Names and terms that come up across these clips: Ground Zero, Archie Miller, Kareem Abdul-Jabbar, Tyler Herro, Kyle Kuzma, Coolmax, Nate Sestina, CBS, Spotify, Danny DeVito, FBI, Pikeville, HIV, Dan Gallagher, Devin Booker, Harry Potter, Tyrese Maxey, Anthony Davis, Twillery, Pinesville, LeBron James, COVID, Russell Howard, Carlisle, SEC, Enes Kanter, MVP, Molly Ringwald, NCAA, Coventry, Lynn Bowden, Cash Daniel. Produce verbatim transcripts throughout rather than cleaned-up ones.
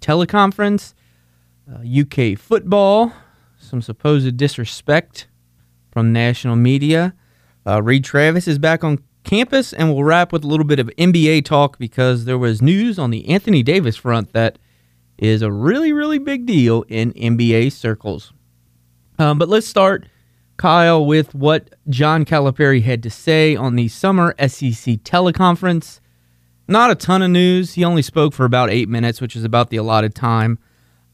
teleconference, uh, U K football, some supposed disrespect from national media. Uh, Reed Travis is back on campus, and we'll wrap with a little bit of N B A talk because there was news on the Anthony Davis front that is a really, really big deal in N B A circles. Um, but let's start, Kyle, with what John Calipari had to say on the summer S E C teleconference. Not a ton of news. He only spoke for about eight minutes, which is about the allotted time.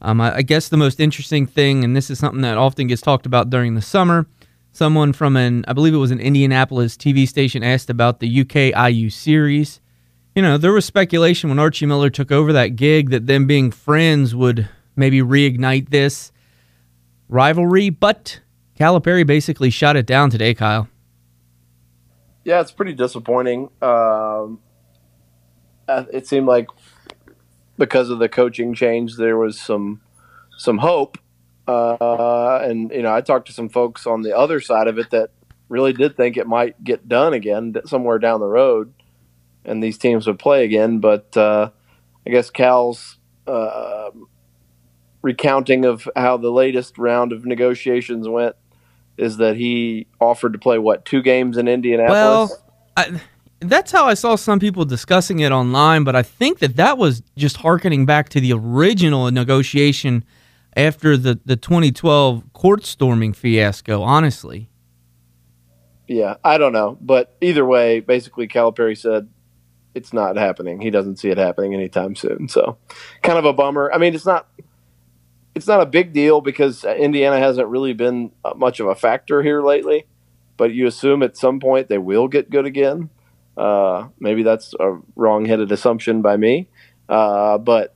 Um, I, I guess the most interesting thing, and this is something that often gets talked about during the summer, someone from an, I believe it was an Indianapolis T V station, asked about the U K I U series. You know, there was speculation when Archie Miller took over that gig that them being friends would maybe reignite this rivalry, but Calipari basically shot it down today, Kyle. Yeah, it's pretty disappointing. Um, it seemed like because of the coaching change, there was some some hope. Uh, and, you know, I talked to some folks on the other side of it that really did think it might get done again somewhere down the road and these teams would play again. But uh, I guess Cal's uh, recounting of how the latest round of negotiations went is that he offered to play, what, two games in Indianapolis? Well, I, that's how I saw some people discussing it online, but I think that that was just hearkening back to the original negotiation after the, the twenty twelve court storming fiasco, honestly. Yeah, I don't know. But either way, basically Calipari said it's not happening. He doesn't see it happening anytime soon. So kind of a bummer. I mean, it's not it's not a big deal because Indiana hasn't really been much of a factor here lately. But you assume at some point they will get good again. Uh, maybe that's a wrong-headed assumption by me. Uh, but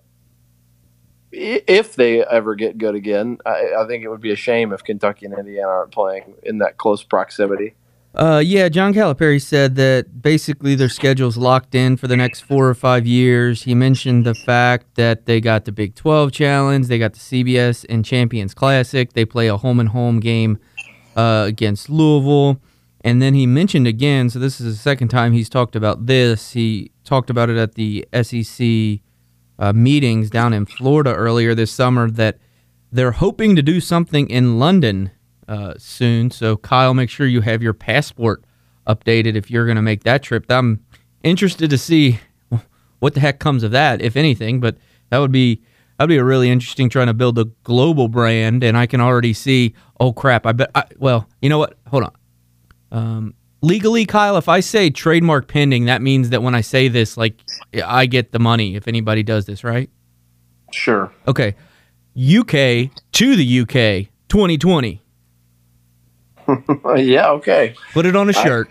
if they ever get good again, I, I think it would be a shame if Kentucky and Indiana aren't playing in that close proximity. Uh, yeah, John Calipari said that basically their schedule's locked in for the next four or five years. He mentioned the fact that they got the Big twelve Challenge, they got the C B S and Champions Classic, they play a home-and-home game uh, against Louisville, and then he mentioned again, so this is the second time he's talked about this, he talked about it at the S E C Uh, meetings down in Florida earlier this summer that they're hoping to do something in London uh, soon. So, Kyle, make sure you have your passport updated if you're going to make that trip. I'm interested to see what the heck comes of that, if anything, but that would be that would be a really interesting trying to build a global brand, and I can already see, oh, crap, I bet, I, well, you know what? Hold on. Um, Legally, Kyle, if I say trademark pending, that means that when I say this, like, I get the money if anybody does this, right? Sure. Okay. U K to the U K twenty twenty. Yeah, okay. Put it on a shirt.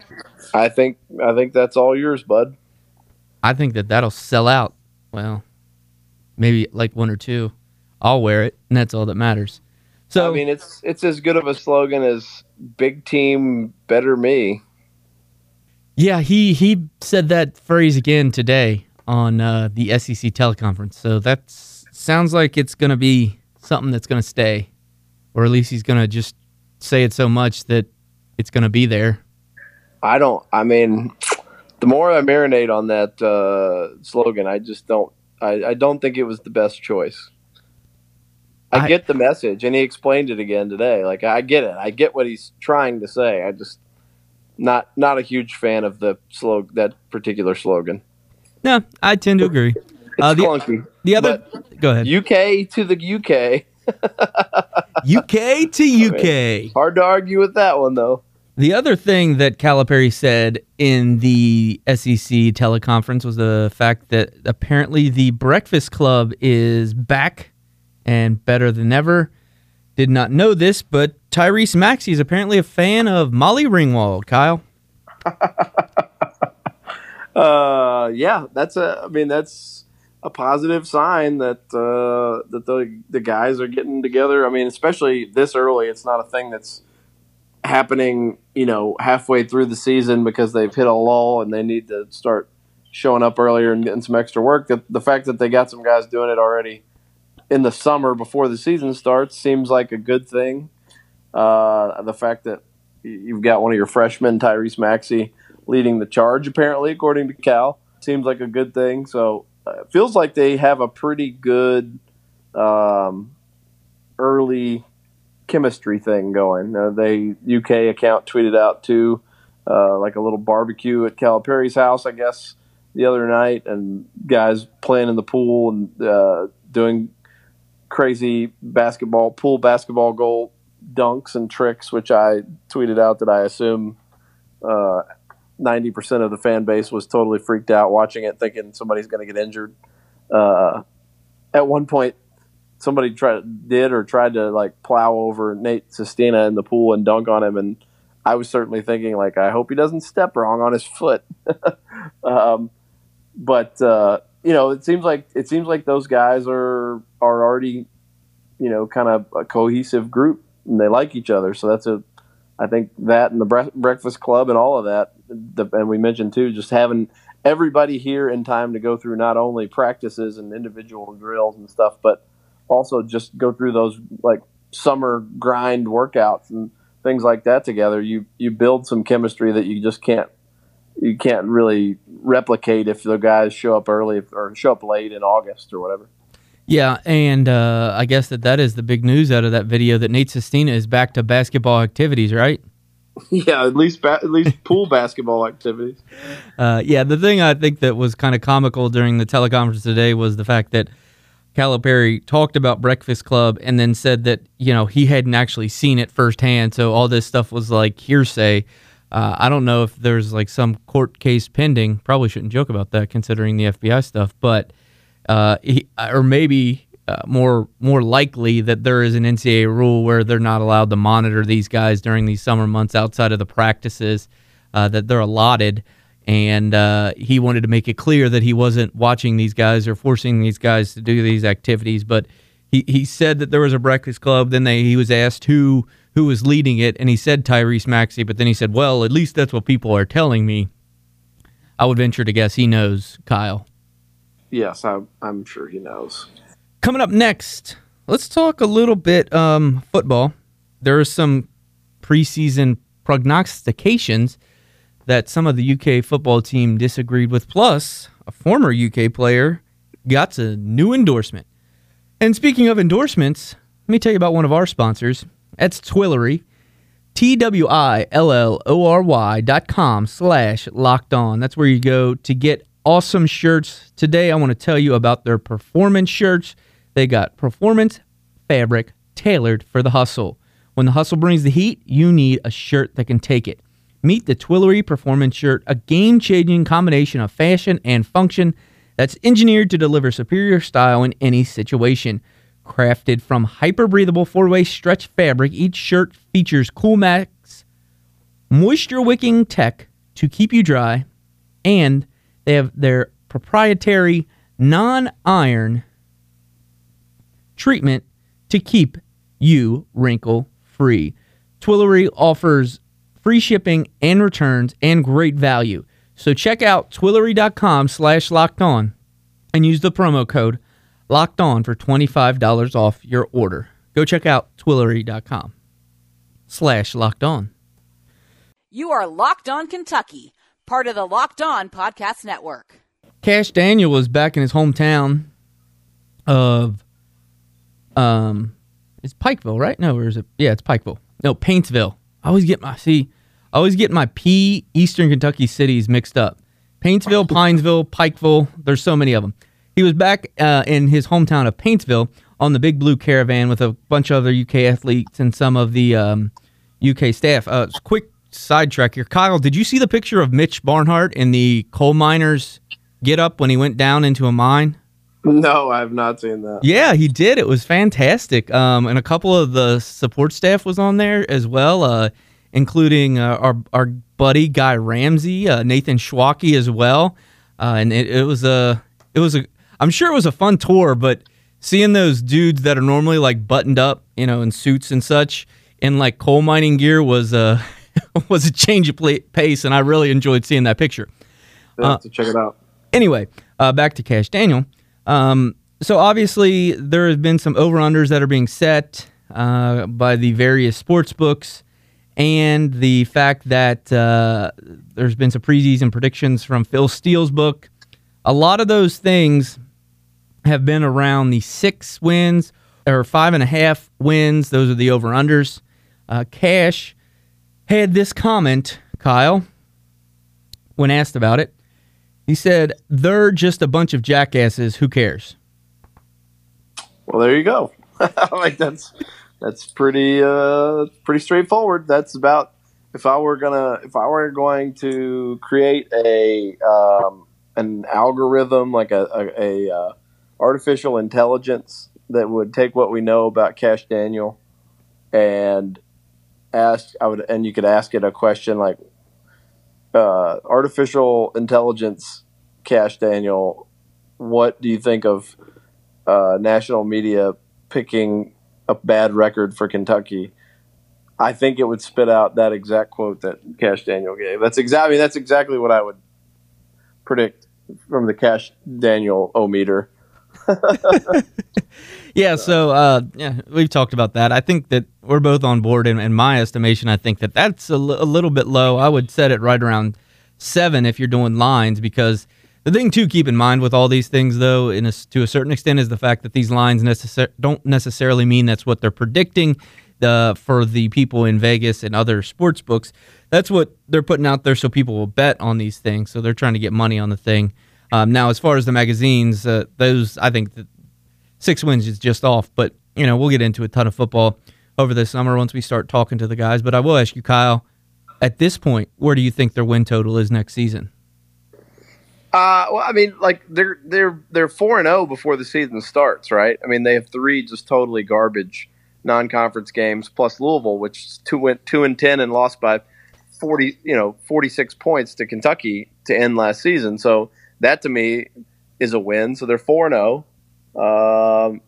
I, I think I think that's all yours, bud. I think that that'll sell out. Well, maybe like one or two. I'll wear it, and that's all that matters. So I mean, it's it's as good of a slogan as big team, better me. Yeah, he, he said that phrase again today on uh, the S E C teleconference. So that sounds like it's going to be something that's going to stay, or at least he's going to just say it so much that it's going to be there. I don't. I mean, the more I marinate on that uh, slogan, I just don't. I, I don't think it was the best choice. I, I get the message, and he explained it again today. Like I get it. I get what he's trying to say. I just. Not not a huge fan of the slog- that particular slogan. No, I tend to agree. It's uh, the, clunky. The other, go ahead. U K to the U K. U K to U K. I mean, hard to argue with that one, though. The other thing that Calipari said in the S E C teleconference was the fact that apparently the Breakfast Club is back and better than ever. Did not know this, but Tyrese Maxey is apparently a fan of Molly Ringwald, Kyle. uh, yeah, that's a. I mean, that's a positive sign that uh, that the the guys are getting together. I mean, especially this early, it's not a thing that's happening, you know, halfway through the season because they've hit a lull and they need to start showing up earlier and getting some extra work. The, the fact that they got some guys doing it already in the summer before the season starts seems like a good thing. Uh, the fact that you've got one of your freshmen, Tyrese Maxey, leading the charge, apparently, according to Cal, seems like a good thing. So uh, it feels like they have a pretty good um, early chemistry thing going. Uh, they U K account tweeted out, too, uh, like a little barbecue at Calipari's house, I guess, the other night, and guys playing in the pool and uh, doing crazy basketball, pool basketball goal dunks and tricks, which I tweeted out that I assume uh, ninety percent of the fan base was totally freaked out watching it, thinking somebody's going to get injured. Uh, at one point, somebody tried, did or tried to like plow over Nate Sestina in the pool and dunk on him, and I was certainly thinking, like, I hope he doesn't step wrong on his foot. um, but uh, you know, it seems like it seems like those guys are are already, you know, kind of a cohesive group, and they like each other. So that's a, I think that and the bre- Breakfast Club and all of that, the, and we mentioned too, just having everybody here in time to go through not only practices and individual drills and stuff, but also just go through those like summer grind workouts and things like that together. You you build some chemistry that you just can't you can't really replicate if the guys show up early or show up late in August or whatever. Yeah, and uh, I guess that that is the big news out of that video, that Nate Sestina is back to basketball activities, right? Yeah, at least ba- at least pool basketball activities. Uh, yeah, the thing I think that was kind of comical during the teleconference today was the fact that Calipari talked about Breakfast Club and then said that, you know, he hadn't actually seen it firsthand, so all this stuff was like hearsay. Uh, I don't know if there's like some court case pending. Probably shouldn't joke about that considering the F B I stuff, but uh, he, or maybe uh, more more likely that there is an N C double A rule where they're not allowed to monitor these guys during these summer months outside of the practices uh, that they're allotted. And uh, he wanted to make it clear that he wasn't watching these guys or forcing these guys to do these activities. But he, he said that there was a Breakfast Club. Then they, he was asked who who was leading it, and he said Tyrese Maxey. But then he said, well, at least that's what people are telling me. I would venture to guess he knows, Kyle. Yes, I'm, I'm sure he knows. Coming up next, let's talk a little bit um, football. There are some preseason prognostications that some of the U K football team disagreed with. Plus, a former U K player got a new endorsement. And speaking of endorsements, let me tell you about one of our sponsors. That's Twillery. T-W-I-L-L-O-R-Y dot com slash locked on. That's where you go to get awesome shirts. Today, I want to tell you about their performance shirts. They got performance fabric tailored for the hustle. When the hustle brings the heat, you need a shirt that can take it. Meet the Twillery Performance Shirt, a game-changing combination of fashion and function that's engineered to deliver superior style in any situation. Crafted from hyper-breathable four-way stretch fabric, each shirt features Coolmax moisture-wicking tech to keep you dry, and they have their proprietary non-iron treatment to keep you wrinkle-free. Twillery offers free shipping and returns, and great value. So check out Twillery.com slash locked on and use the promo code locked on for twenty-five dollars off your order. Go check out Twillery.com slash locked on. You are Locked On Kentucky, part of the Locked On Podcast Network. Cash Daniel was back in his hometown of, um, it's Pikeville, right? No, or is it? Yeah, it's Pikeville. No, Paintsville. I always get my, see, I always get my P Eastern Kentucky cities mixed up. Paintsville, Pinesville, Pikeville. There's so many of them. He was back uh, in his hometown of Paintsville on the Big Blue Caravan with a bunch of other U K athletes and some of the um, U K staff. Uh, quick sidetrack here. Kyle, did you see the picture of Mitch Barnhart in the coal miner's get-up when he went down into a mine? No, I have not seen that. Yeah, he did. It was fantastic. Um, and a couple of the support staff was on there as well, uh, including uh, our our buddy Guy Ramsey, uh, Nathan Schwake as well. Uh, and it, it was a it was a I'm sure it was a fun tour, but seeing those dudes that are normally like buttoned up, you know, in suits and such, in like coal mining gear was a was a change of pace, and I really enjoyed seeing that picture. Yeah, uh, so check it out. Anyway, uh, back to Cash Daniel. Um, so obviously there have been some over-unders that are being set uh, by the various sports books, and the fact that uh, there's been some preseason predictions from Phil Steele's book. A lot of those things have been around the six wins or five and a half wins. Those are the over-unders. Uh, Cash had this comment, Kyle, when asked about it. He said, "They're just a bunch of jackasses. Who cares?" Well, there you go. Like that's that's pretty uh, pretty straightforward. That's about if I were gonna if I were going to create a um, an algorithm like a a, a uh, artificial intelligence that would take what we know about Cash Daniel and ask I would and you could ask it a question like, Uh, artificial intelligence, Cash Daniel, what do you think of uh, national media picking a bad record for Kentucky? I think it would spit out that exact quote that Cash Daniel gave. That's exactly that's exactly what I would predict from the Cash Daniel O-meter. Yeah, so uh, yeah, we've talked about that. I think that we're both on board, and in my estimation, I think that that's a, l- a little bit low. I would set it right around seven if you're doing lines, because the thing to keep in mind with all these things, though, in a, to a certain extent, is the fact that these lines necessar- don't necessarily mean that's what they're predicting the, for the people in Vegas and other sports books. That's what they're putting out there so people will bet on these things, so they're trying to get money on the thing. Um, now, as far as the magazines, uh, those I think that six wins is just off. But, you know, we'll get into a ton of football over the summer once we start talking to the guys. But I will ask you, Kyle, at this point, where do you think their win total is next season? Uh, well, I mean, like they're they're they're four and zero before the season starts, right? I mean, they have three just totally garbage non-conference games plus Louisville, which is two went two and ten and lost by forty, you know, forty six points to Kentucky to end last season. So that to me is a win. So they're four and zero. Um,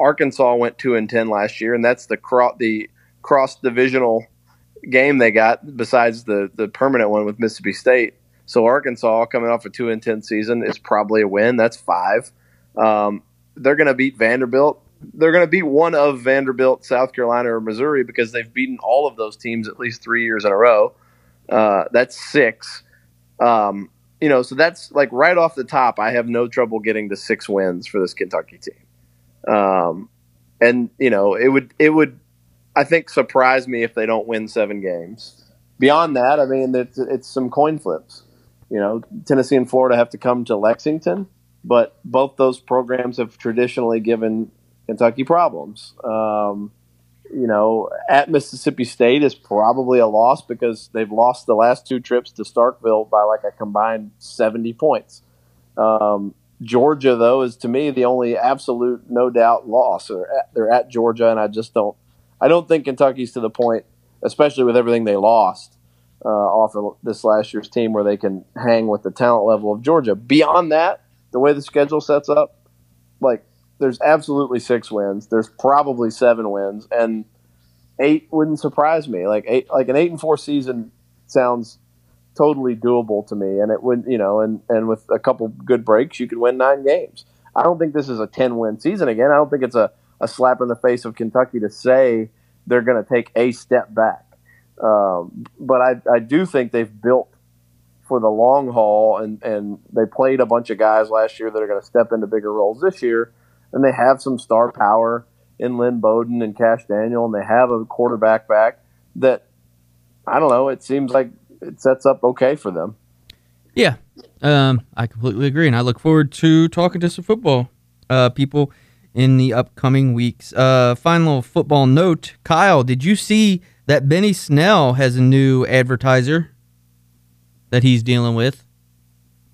Arkansas went two and ten last year, and that's the cro- the cross divisional game they got besides the the permanent one with Mississippi State. So Arkansas coming off a two and ten season is probably a win. That's five. Um, they're going to beat Vanderbilt. They're going to beat one of Vanderbilt, South Carolina, or Missouri because they've beaten all of those teams at least three years in a row. Uh, that's six. Um, You know, so that's like right off the top. I have no trouble getting to six wins for this Kentucky team, um, and you know it would it would I think surprise me if they don't win seven games. Beyond that, I mean, it's, it's some coin flips. You know, Tennessee and Florida have to come to Lexington, but both those programs have traditionally given Kentucky problems. Um, you know, at Mississippi State is probably a loss because they've lost the last two trips to Starkville by like a combined seventy points. Um, Georgia, though, is to me the only absolute no doubt loss. They're at, they're at Georgia, and I just don't I don't think Kentucky's to the point, especially with everything they lost uh, off of this last year's team, where they can hang with the talent level of Georgia. Beyond that, the way the schedule sets up, like, there's absolutely six wins. There's probably seven wins, and eight wouldn't surprise me. Like eight, like an eight and four season sounds totally doable to me. And it would, you know, and, and with a couple good breaks, you could win nine games. I don't think this is a ten win season again. I don't think it's a, a slap in the face of Kentucky to say they're going to take a step back. Um, but I, I do think they've built for the long haul, and, and they played a bunch of guys last year that are going to step into bigger roles this year. And they have some star power in Lynn Bowden and Cash Daniel, and they have a quarterback back that, I don't know, it seems like it sets up okay for them. Yeah, um, I completely agree, and I look forward to talking to some football uh, people in the upcoming weeks. Uh, final football note, Kyle, did you see that Benny Snell has a new advertiser that he's dealing with?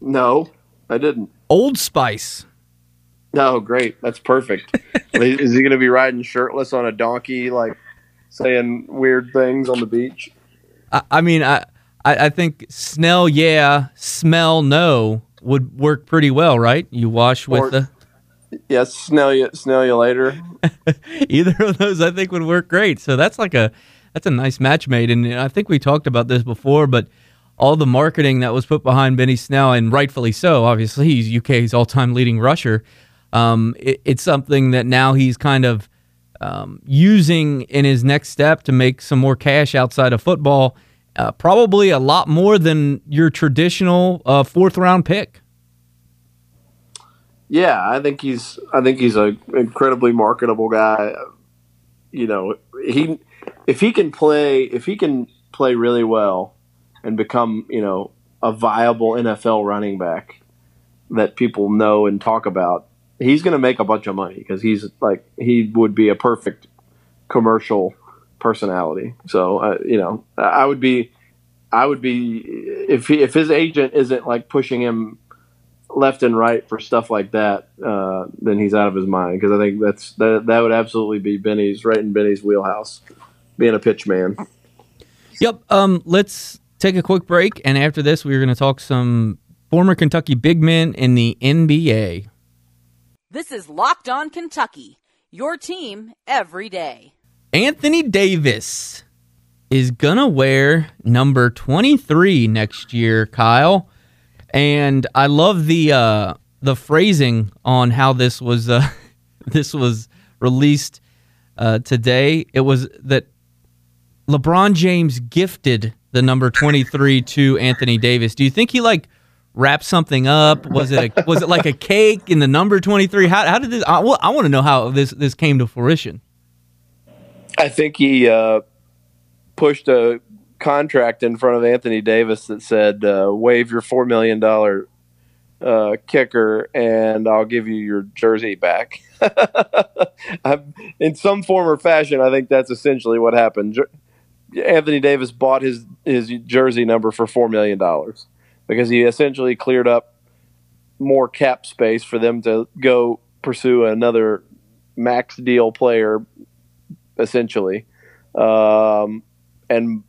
No, I didn't. Old Spice. No, great. That's perfect. Is he going to be riding shirtless on a donkey, like saying weird things on the beach? I, I mean, I, I, I think Snell, yeah, Smell, no would work pretty well, right? You wash with or, the... Yes, snail you, snail you later. Either of those I think would work great. So that's like a that's a nice match made. And I think we talked about this before, but all the marketing that was put behind Benny Snell, and rightfully so, obviously, he's U K's all-time leading rusher. Um, it, it's something that now he's kind of um, using in his next step to make some more cash outside of football, uh, probably a lot more than your traditional uh, fourth-round pick. Yeah, I think he's I think he's an incredibly marketable guy. You know, he if he can play if he can play really well and become, you know, a viable N F L running back that people know and talk about, he's going to make a bunch of money because he's like he would be a perfect commercial personality. So, uh, you know, I would be I would be if he, if his agent isn't like pushing him left and right for stuff like that, uh, then he's out of his mind, because I think that's that, that would absolutely be Benny's right in Benny's wheelhouse, being a pitch man. Yep. Um, let's take a quick break, and after this, we're going to talk some former Kentucky big men in the N B A. This is Locked On Kentucky, your team every day. Anthony Davis is going to wear number twenty-three next year, Kyle. And I love the uh, the phrasing on how this was uh, this was released uh, today. It was that LeBron James gifted the number twenty-three to Anthony Davis. Do you think he like wrapped something up? Was it a, was it like a cake in the number twenty-three? How how did this? I, I want to know how this this came to fruition. I think he uh, pushed a contract in front of Anthony Davis that said, uh, waive your four million dollars uh, kicker and I'll give you your jersey back. I'm, in some form or fashion, I think that's essentially what happened. Jer- Anthony Davis bought his, his jersey number for four million dollars because he essentially cleared up more cap space for them to go pursue another max deal player, essentially. Um, And,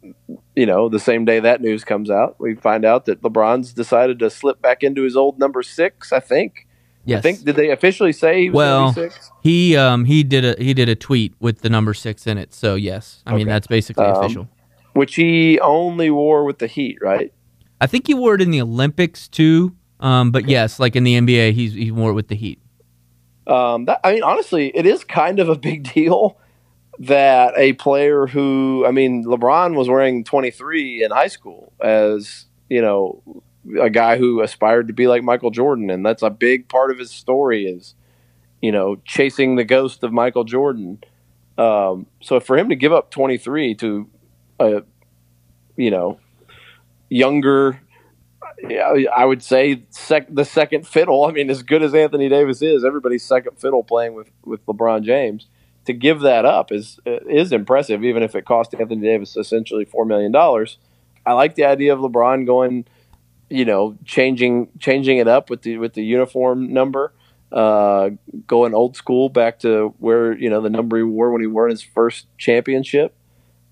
you know, the same day that news comes out, we find out that LeBron's decided to slip back into his old number six, I think. Yes. I think, did they officially say he was well, number six? He, um, he, did a, he did a tweet with the number six in it, so yes. I okay. mean, that's basically um, official. Which he only wore with the Heat, right? I think he wore it in the Olympics, too. Um, but, yes, like in the N B A, he's, he wore it with the Heat. Um, that, I mean, honestly, it is kind of a big deal that a player who, I mean, LeBron was wearing twenty-three in high school as, you know, a guy who aspired to be like Michael Jordan. And that's a big part of his story is, you know, chasing the ghost of Michael Jordan. Um, so for him to give up twenty-three to a, you know, younger, I would say sec- the second fiddle. I mean, as good as Anthony Davis is, everybody's second fiddle playing with, with LeBron James. To give that up is is impressive, even if it cost Anthony Davis essentially four million dollars. I like the idea of LeBron going, you know, changing changing it up with the with the uniform number, uh, going old school back to where, you know, the number he wore when he won his first championship.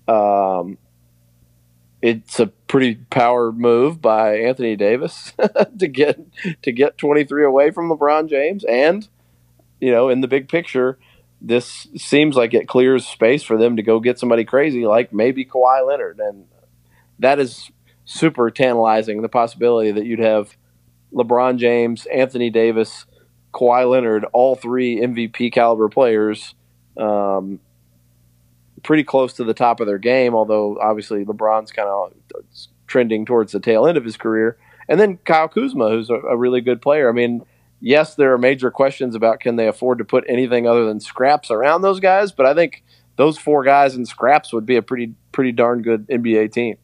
Um, it's a pretty power move by Anthony Davis to get to get twenty-three away from LeBron James, and, you know, in the big picture, this seems like it clears space for them to go get somebody crazy, like maybe Kawhi Leonard. And that is super tantalizing, the possibility that you'd have LeBron James, Anthony Davis, Kawhi Leonard, all three M V P caliber players, um, pretty close to the top of their game, although obviously LeBron's kind of trending towards the tail end of his career. And then Kyle Kuzma, who's a, a really good player. I mean, yes, there are major questions about can they afford to put anything other than scraps around those guys, but I think those four guys in scraps would be a pretty pretty darn good N B A team.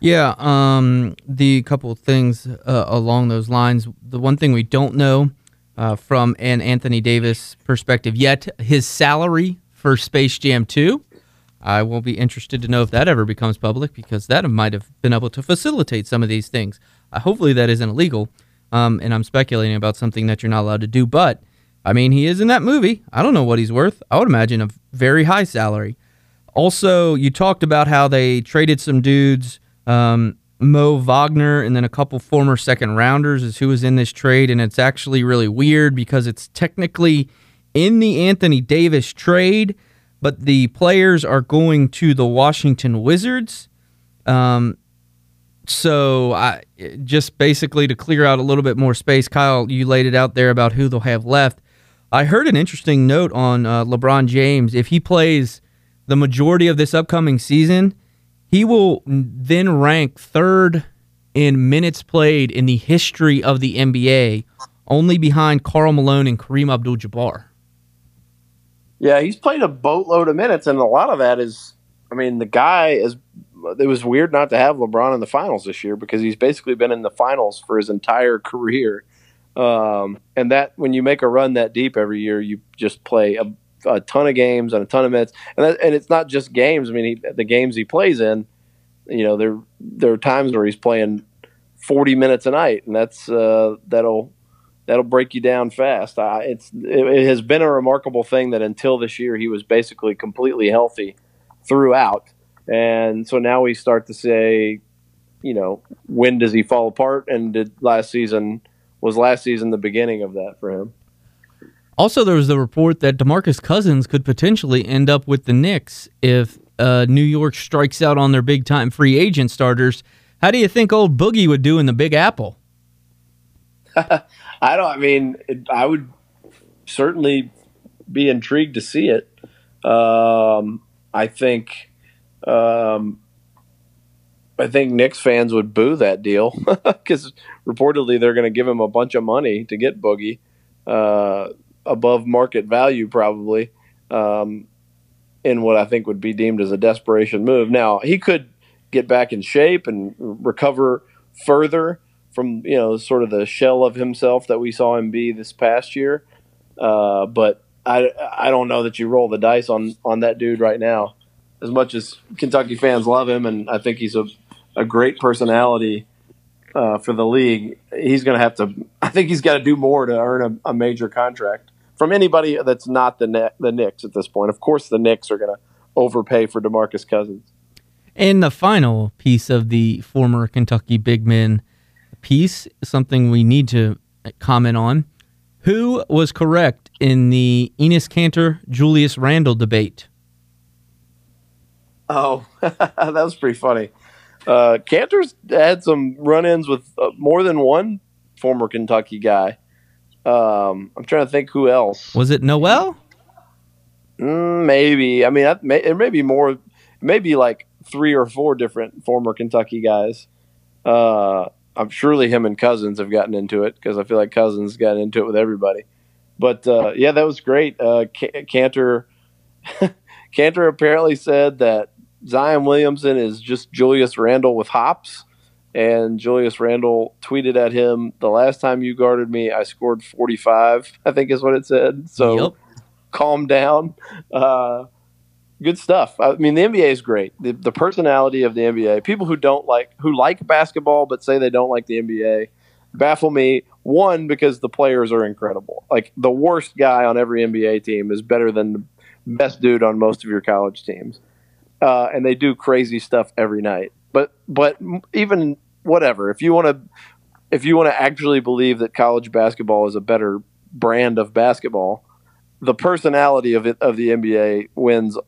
Yeah, um, the couple of things uh, along those lines. The one thing we don't know uh, from an Anthony Davis perspective yet, his salary for Space Jam two. I will be interested to know if that ever becomes public, because that might have been able to facilitate some of these things. Uh, hopefully that isn't illegal. Um, and I'm speculating about something that you're not allowed to do, but, I mean, he is in that movie. I don't know what he's worth. I would imagine a very high salary. Also, you talked about how they traded some dudes, um, Mo Wagner, and then a couple former second rounders is who is in this trade. And it's actually really weird because it's technically in the Anthony Davis trade, but the players are going to the Washington Wizards. Um, so I just basically to clear out a little bit more space, Kyle, you laid it out there about who they'll have left. I heard an interesting note on uh, LeBron James. If he plays the majority of this upcoming season, he will then rank third in minutes played in the history of the N B A, only behind Karl Malone and Kareem Abdul-Jabbar. Yeah, he's played a boatload of minutes, and a lot of that is, I mean, the guy is, it was weird not to have LeBron in the finals this year because he's basically been in the finals for his entire career. Um, and that when you make a run that deep every year, you just play a, a ton of games and a ton of minutes. And that, and it's not just games. I mean, he, the games he plays in, you know, there there are times where he's playing forty minutes a night, and that's uh, that'll that'll break you down fast. I, it's it, it has been a remarkable thing that until this year he was basically completely healthy throughout, and so now we start to say, you know, when does he fall apart? And did last season? Was last season the beginning of that for him? Also, there was the report that DeMarcus Cousins could potentially end up with the Knicks if uh, New York strikes out on their big-time free agent starters. How do you think old Boogie would do in the Big Apple? I don't. I mean, it, I would certainly be intrigued to see it. Um, I think. Um, I think Knicks fans would boo that deal because reportedly they're going to give him a bunch of money to get Boogie uh, above market value probably um, in what I think would be deemed as a desperation move. Now, he could get back in shape and recover further from, you know, sort of the shell of himself that we saw him be this past year. Uh, but I, I don't know that you roll the dice on, on that dude right now. As much as Kentucky fans love him, and I think he's a a great personality uh, for the league, he's going to have to – I think he's got to do more to earn a, a major contract from anybody that's not the ne- the Knicks at this point. Of course, the Knicks are going to overpay for DeMarcus Cousins. And the final piece of the former Kentucky big men piece, something we need to comment on, who was correct in the Enes Kanter, Julius Randle debate? Oh, that was pretty funny. Uh, Kanter's had some run-ins with uh, more than one former Kentucky guy. Um, I'm trying to think who else. Was it Noel? Mm, maybe. I mean, I, may, it may be more. Maybe like three or four different former Kentucky guys. Uh, I'm surely him and Cousins have gotten into it because I feel like Cousins got into it with everybody. But uh, yeah, that was great. Uh, K- Kanter, Kanter apparently said that Zion Williamson is just Julius Randle with hops, and Julius Randle tweeted at him, "The last time you guarded me, I scored forty-five, I think is what it said. So yep. Calm down." Uh, good stuff. I mean, the N B A is great. The, the personality of the N B A, people who don't like who like basketball but say they don't like the N B A, baffle me. One, because the players are incredible. Like the worst guy on every N B A team is better than the best dude on most of your college teams. Uh, and they do crazy stuff every night. But but even whatever, if you want to if you want to actually believe that college basketball is a better brand of basketball, the personality of it, of the N B A wins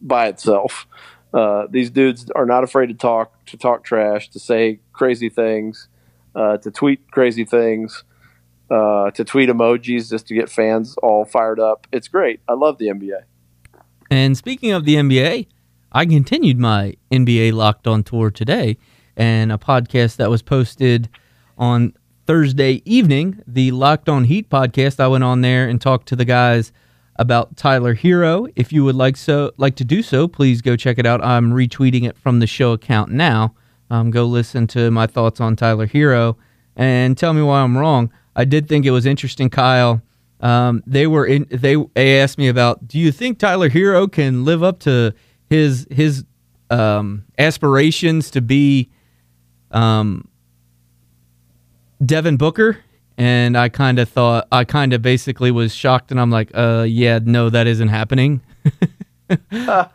by itself. Uh, these dudes are not afraid to talk to talk trash, to say crazy things, uh, to tweet crazy things, uh, to tweet emojis just to get fans all fired up. It's great. I love the N B A. And speaking of the N B A. I continued my N B A Locked On tour today, and a podcast that was posted on Thursday evening, the Locked On Heat podcast. I went on there and talked to the guys about Tyler Herro. If you would like so like to do so, please go check it out. I'm retweeting it from the show account now. Um, go listen to my thoughts on Tyler Herro and tell me why I'm wrong. I did think it was interesting, Kyle. Um, they were in, they, they asked me about, do you think Tyler Herro can live up to His his um, aspirations to be um, Devin Booker, and I kind of thought I kind of basically was shocked, and I'm like, uh, yeah, no, that isn't happening. uh,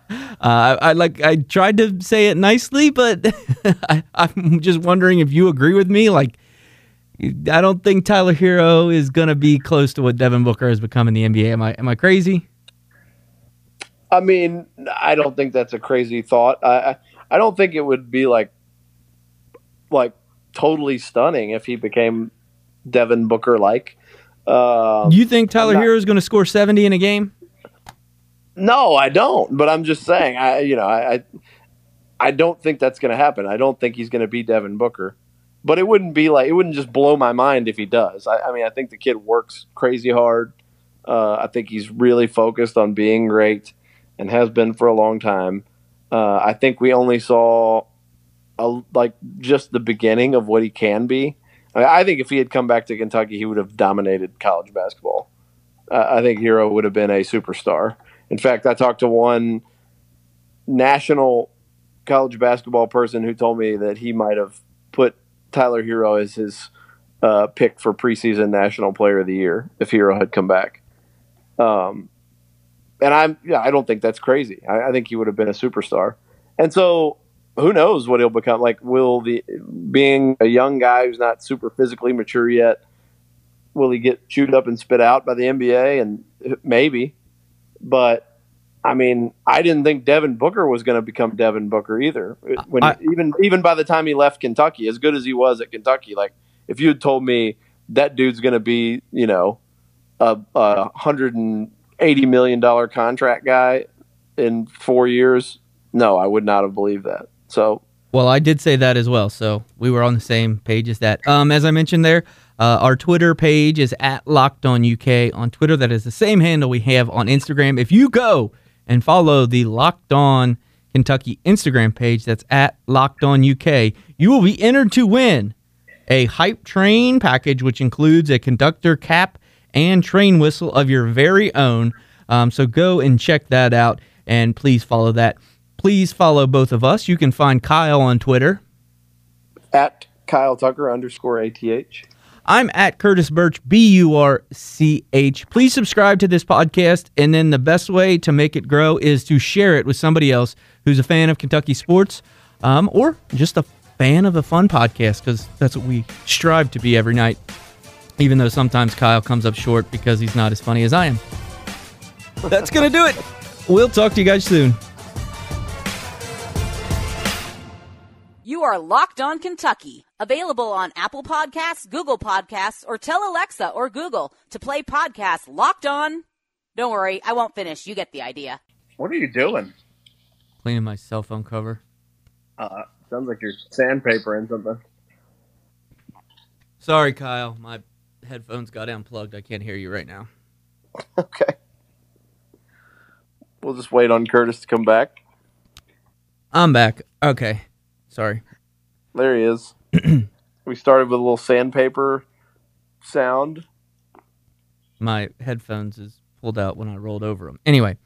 I, I like. I tried to say it nicely, but I, I'm just wondering if you agree with me. Like, I don't think Tyler Herro is going to be close to what Devin Booker has become in the N B A. Am I? Am I crazy? I mean, I don't think that's a crazy thought. I I don't think it would be like like totally stunning if he became Devin Booker like. Uh, you think Tyler Herro is going to score seventy in a game? No, I don't. But I'm just saying, I you know, I I don't think that's going to happen. I don't think he's going to be Devin Booker. But it wouldn't be like it wouldn't just blow my mind if he does. I, I mean, I think the kid works crazy hard. Uh, I think he's really focused on being great and has been for a long time. Uh, I think we only saw a, like just the beginning of what he can be. I mean, I think if he had come back to Kentucky, he would have dominated college basketball. Uh, I think Herro would have been a superstar. In fact, I talked to one national college basketball person who told me that he might have put Tyler Herro as his uh, pick for preseason National Player of the Year if Herro had come back. Um, and I'm, yeah, I don't think that's crazy. I, I think he would have been a superstar. And so, who knows what he'll become? Like, will the being a young guy who's not super physically mature yet, will he get chewed up and spit out by the N B A? And maybe. But, I mean, I didn't think Devin Booker was going to become Devin Booker either. When I, even even by the time he left Kentucky, as good as he was at Kentucky, like if you had told me that dude's going to be, you know, a, a one hundred eighty million dollars contract guy in four years, no, I would not have believed that. So, well, I did say that as well. So we were on the same page as that. Um, as I mentioned there, Uh, our Twitter page is at Locked On U K on Twitter. That is the same handle we have on Instagram. If you go and follow the Locked On Kentucky Instagram page, that's at Locked On U K, you will be entered to win a Hype Train package, which includes a conductor cap and train whistle of your very own. Um, so go and check that out, and please follow that. Please follow both of us. You can find Kyle on Twitter. At Kyle Tucker underscore A T H. I'm at Curtis Birch, B U R C H. Please subscribe to this podcast, and then the best way to make it grow is to share it with somebody else who's a fan of Kentucky sports um, or just a fan of the fun podcast, because that's what we strive to be every night, even though sometimes Kyle comes up short because he's not as funny as I am. That's going to do it. We'll talk to you guys soon. You are Locked On Kentucky, available on Apple Podcasts, Google Podcasts, or tell Alexa or Google to play podcasts Locked On. Don't worry, I won't finish. You get the idea. What are you doing? Cleaning my cell phone cover. Uh, sounds like you're sandpapering something. Sorry, Kyle. My headphones got unplugged. I can't hear you right now. Okay. We'll just wait on Curtis to come back. I'm back. Okay. Sorry. There he is. We started with a little sandpaper sound. My headphones is pulled out when I rolled over them. Anyway.